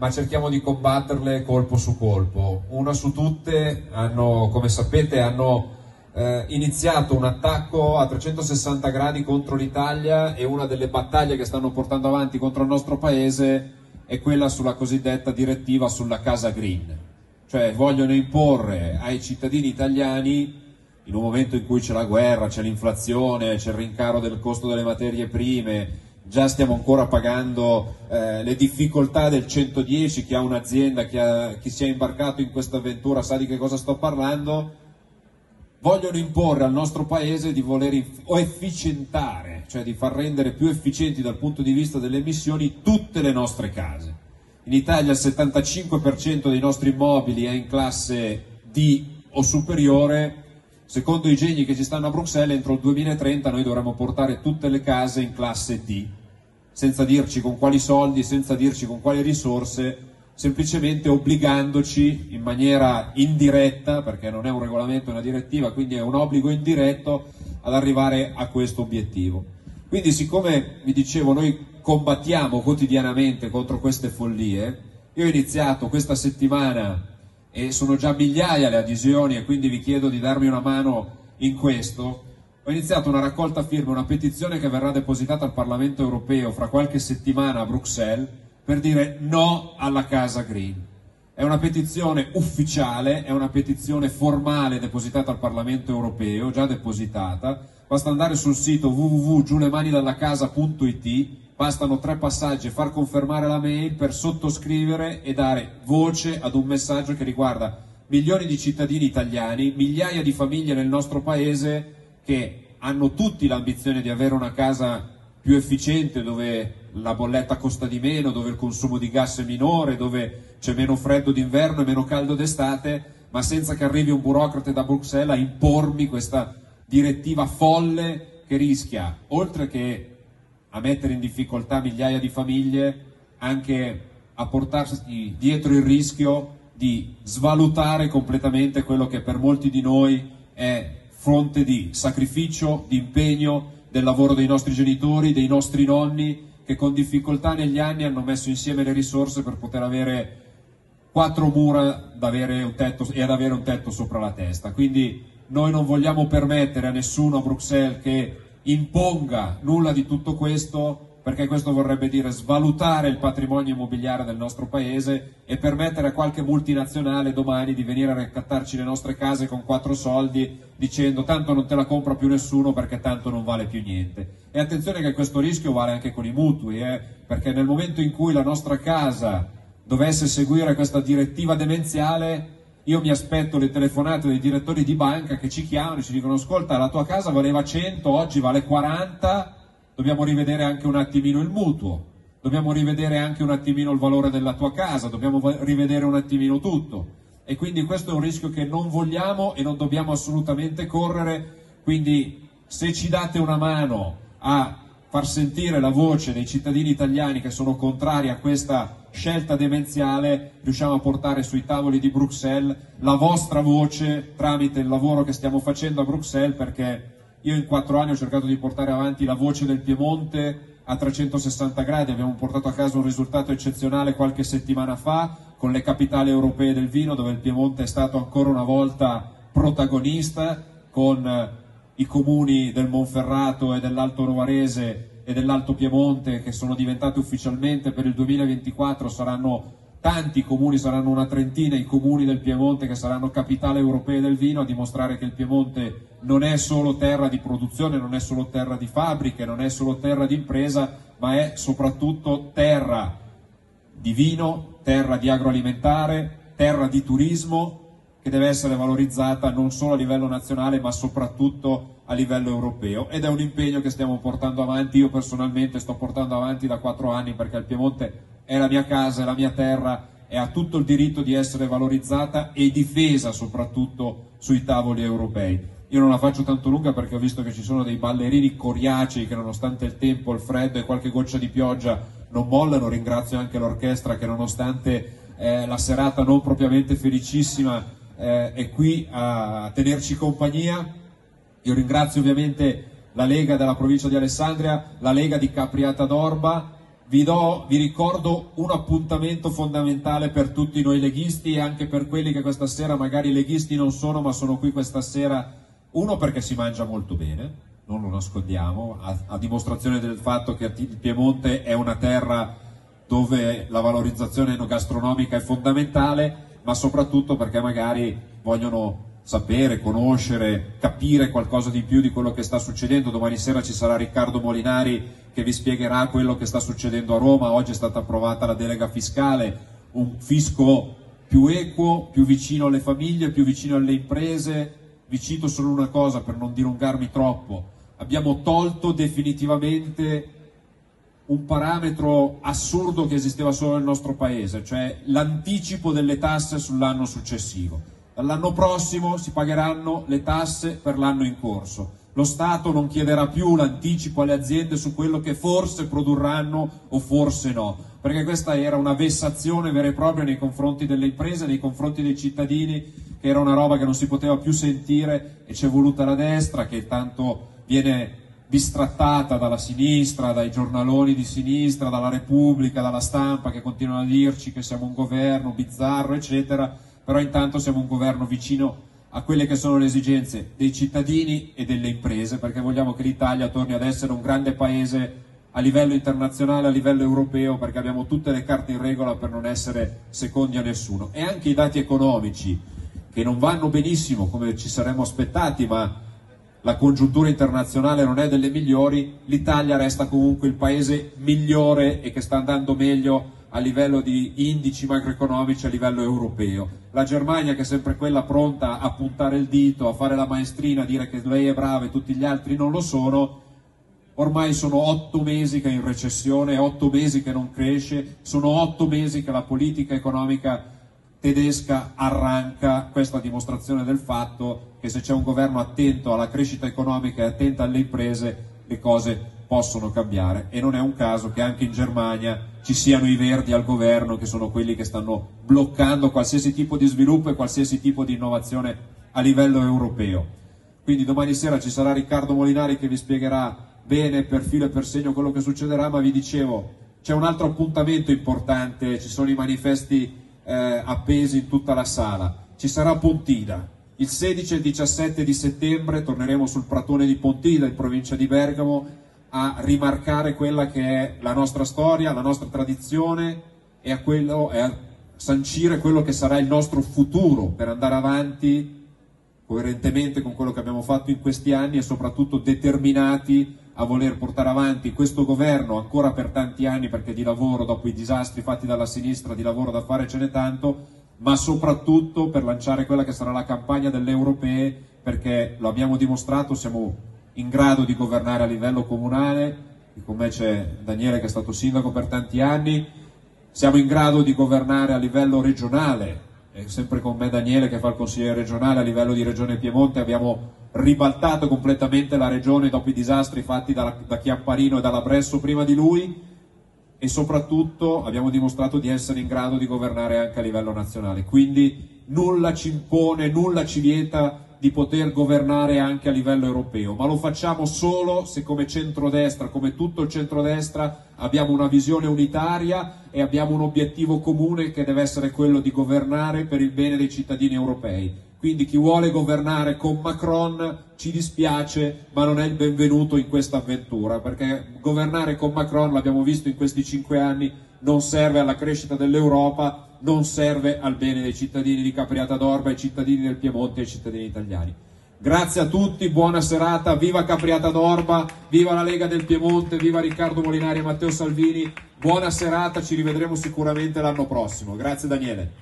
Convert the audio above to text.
ma cerchiamo di combatterle colpo su colpo. Una su tutte, come sapete, hanno iniziato un attacco a 360 gradi contro l'Italia, e una delle battaglie che stanno portando avanti contro il nostro paese è quella sulla cosiddetta direttiva sulla Casa Green. Cioè vogliono imporre ai cittadini italiani, in un momento in cui c'è la guerra, c'è l'inflazione, c'è il rincaro del costo delle materie prime, già stiamo ancora pagando le difficoltà del 110, chi ha un'azienda, chi si è imbarcato in questa avventura sa di che cosa sto parlando. Vogliono imporre al nostro paese di voler efficientare, cioè di far rendere più efficienti dal punto di vista delle emissioni tutte le nostre case. In Italia il 75% dei nostri immobili è in classe D o superiore. Secondo i geni che ci stanno a Bruxelles, entro il 2030 noi dovremmo portare tutte le case in classe D, senza dirci con quali soldi, senza dirci con quali risorse, semplicemente obbligandoci in maniera indiretta, perché non è un regolamento, è una direttiva, quindi è un obbligo indiretto ad arrivare a questo obiettivo. Quindi, siccome vi dicevo noi combattiamo quotidianamente contro queste follie, io ho iniziato questa settimana e sono già migliaia le adesioni, e quindi vi chiedo di darmi una mano in questo. Ho iniziato una raccolta firme, una petizione che verrà depositata al Parlamento europeo fra qualche settimana a Bruxelles, per dire no alla Casa Green. È una petizione ufficiale, è una petizione formale depositata al Parlamento europeo, già depositata. Basta andare sul sito www.giulemanidallacasa.it, bastano 3 passaggi e far confermare la mail per sottoscrivere e dare voce ad un messaggio che riguarda milioni di cittadini italiani, migliaia di famiglie nel nostro paese che hanno tutti l'ambizione di avere una casa più efficiente, dove la bolletta costa di meno, dove il consumo di gas è minore, dove c'è meno freddo d'inverno e meno caldo d'estate, ma senza che arrivi un burocrate da Bruxelles a impormi questa direttiva folle che rischia, oltre che a mettere in difficoltà migliaia di famiglie, anche a portarsi dietro il rischio di svalutare completamente quello che per molti di noi è fonte di sacrificio, di impegno, del lavoro dei nostri genitori, dei nostri nonni, che con difficoltà negli anni hanno messo insieme le risorse per poter avere 4 mura ad avere un tetto, e ad avere un tetto sopra la testa. Quindi noi non vogliamo permettere a nessuno a Bruxelles che imponga nulla di tutto questo, perché questo vorrebbe dire svalutare il patrimonio immobiliare del nostro paese e permettere a qualche multinazionale domani di venire a raccattarci le nostre case con 4 soldi, dicendo tanto non te la compra più nessuno perché tanto non vale più niente. E attenzione che questo rischio vale anche con i mutui, perché nel momento in cui la nostra casa dovesse seguire questa direttiva demenziale, io mi aspetto le telefonate dei direttori di banca che ci chiamano e ci dicono: ascolta, la tua casa valeva 100, oggi vale 40, dobbiamo rivedere anche un attimino il mutuo, dobbiamo rivedere anche un attimino il valore della tua casa, dobbiamo rivedere un attimino tutto. E quindi questo è un rischio che non vogliamo e non dobbiamo assolutamente correre. Quindi se ci date una mano a far sentire la voce dei cittadini italiani che sono contrari a questa scelta demenziale, riusciamo a portare sui tavoli di Bruxelles la vostra voce tramite il lavoro che stiamo facendo a Bruxelles, perché io in 4 anni ho cercato di portare avanti la voce del Piemonte a 360 gradi, abbiamo portato a casa un risultato eccezionale qualche settimana fa con le capitali europee del vino, dove il Piemonte è stato ancora una volta protagonista, con i comuni del Monferrato e dell'Alto Novarese e dell'Alto Piemonte che sono diventati ufficialmente per il 2024, saranno tanti comuni, saranno una trentina i comuni del Piemonte che saranno capitale europea del vino, a dimostrare che il Piemonte non è solo terra di produzione, non è solo terra di fabbriche, non è solo terra di impresa, ma è soprattutto terra di vino, terra di agroalimentare, terra di turismo, che deve essere valorizzata non solo a livello nazionale ma soprattutto a livello europeo, ed è un impegno che stiamo portando avanti, io personalmente sto portando avanti da 4 anni, perché il Piemonte è la mia casa, è la mia terra e ha tutto il diritto di essere valorizzata e difesa soprattutto sui tavoli europei. Io non la faccio tanto lunga perché ho visto che ci sono dei ballerini coriacei che nonostante il tempo, il freddo e qualche goccia di pioggia non mollano, ringrazio anche l'orchestra che nonostante la serata non propriamente felicissima è qui a tenerci compagnia. Io ringrazio ovviamente la Lega della provincia di Alessandria, la Lega di Capriata d'Orba, Vi ricordo un appuntamento fondamentale per tutti noi leghisti e anche per quelli che questa sera magari leghisti non sono ma sono qui questa sera, uno perché si mangia molto bene, non lo nascondiamo, a dimostrazione del fatto che il Piemonte è una terra dove la valorizzazione enogastronomica è fondamentale, ma soprattutto perché magari vogliono sapere, conoscere, capire qualcosa di più di quello che sta succedendo. Domani sera ci sarà Riccardo Molinari che vi spiegherà quello che sta succedendo a Roma. Oggi è stata approvata la delega fiscale, un fisco più equo, più vicino alle famiglie, più vicino alle imprese. Vi cito solo una cosa per non dilungarmi troppo: abbiamo tolto definitivamente un parametro assurdo che esisteva solo nel nostro paese, cioè l'anticipo delle tasse sull'anno successivo. Dall'anno prossimo si pagheranno le tasse per l'anno in corso. Lo Stato non chiederà più l'anticipo alle aziende su quello che forse produrranno o forse no, perché questa era una vessazione vera e propria nei confronti delle imprese, nei confronti dei cittadini, che era una roba che non si poteva più sentire, e c'è voluta la destra, che tanto viene bistrattata dalla sinistra, dai giornaloni di sinistra, dalla Repubblica, dalla stampa, che continuano a dirci che siamo un governo bizzarro, eccetera. Però intanto siamo un governo vicino a quelle che sono le esigenze dei cittadini e delle imprese, perché vogliamo che l'Italia torni ad essere un grande paese a livello internazionale, a livello europeo, perché abbiamo tutte le carte in regola per non essere secondi a nessuno. E anche i dati economici, che non vanno benissimo come ci saremmo aspettati, ma la congiuntura internazionale non è delle migliori, l'Italia resta comunque il paese migliore e che sta andando meglio a livello di indici macroeconomici a livello europeo. La Germania, che è sempre quella pronta a puntare il dito, a fare la maestrina, a dire che lei è brava e tutti gli altri non lo sono, ormai sono 8 mesi che è in recessione, 8 mesi che non cresce, sono 8 mesi che la politica economica tedesca arranca. Questa dimostrazione del fatto che se c'è un governo attento alla crescita economica e attento alle imprese, le cose possono cambiare, e non è un caso che anche in Germania ci siano i verdi al governo, che sono quelli che stanno bloccando qualsiasi tipo di sviluppo e qualsiasi tipo di innovazione a livello europeo. Quindi domani sera ci sarà Riccardo Molinari che vi spiegherà bene per filo e per segno quello che succederà, ma vi dicevo c'è un altro appuntamento importante, ci sono i manifesti appesi in tutta la sala. Ci sarà Pontida il 16 e il 17 di settembre, torneremo sul pratone di Pontida in provincia di Bergamo a rimarcare quella che è la nostra storia, la nostra tradizione, e a sancire quello che sarà il nostro futuro per andare avanti coerentemente con quello che abbiamo fatto in questi anni e soprattutto determinati a voler portare avanti questo governo ancora per tanti anni, perché di lavoro, dopo i disastri fatti dalla sinistra, di lavoro da fare ce n'è tanto, ma soprattutto per lanciare quella che sarà la campagna delle europee, perché lo abbiamo dimostrato, siamo in grado di governare a livello comunale, con me c'è Daniele che è stato sindaco per tanti anni, siamo in grado di governare a livello regionale, e sempre con me Daniele che fa il consigliere regionale a livello di Regione Piemonte, abbiamo ribaltato completamente la regione dopo i disastri fatti da Chiamparino e dalla Bresso prima di lui, e soprattutto abbiamo dimostrato di essere in grado di governare anche a livello nazionale. Quindi nulla ci impone, nulla ci vieta di poter governare anche a livello europeo, ma lo facciamo solo se come centrodestra, come tutto il centrodestra, abbiamo una visione unitaria e abbiamo un obiettivo comune che deve essere quello di governare per il bene dei cittadini europei. Quindi chi vuole governare con Macron ci dispiace, ma non è il benvenuto in questa avventura, perché governare con Macron, l'abbiamo visto in questi 5 anni, non serve alla crescita dell'Europa, non serve al bene dei cittadini di Capriata d'Orba, ai cittadini del Piemonte e ai cittadini italiani. Grazie a tutti, buona serata, viva Capriata d'Orba, viva la Lega del Piemonte, viva Riccardo Molinari e Matteo Salvini, buona serata, ci rivedremo sicuramente l'anno prossimo. Grazie Daniele.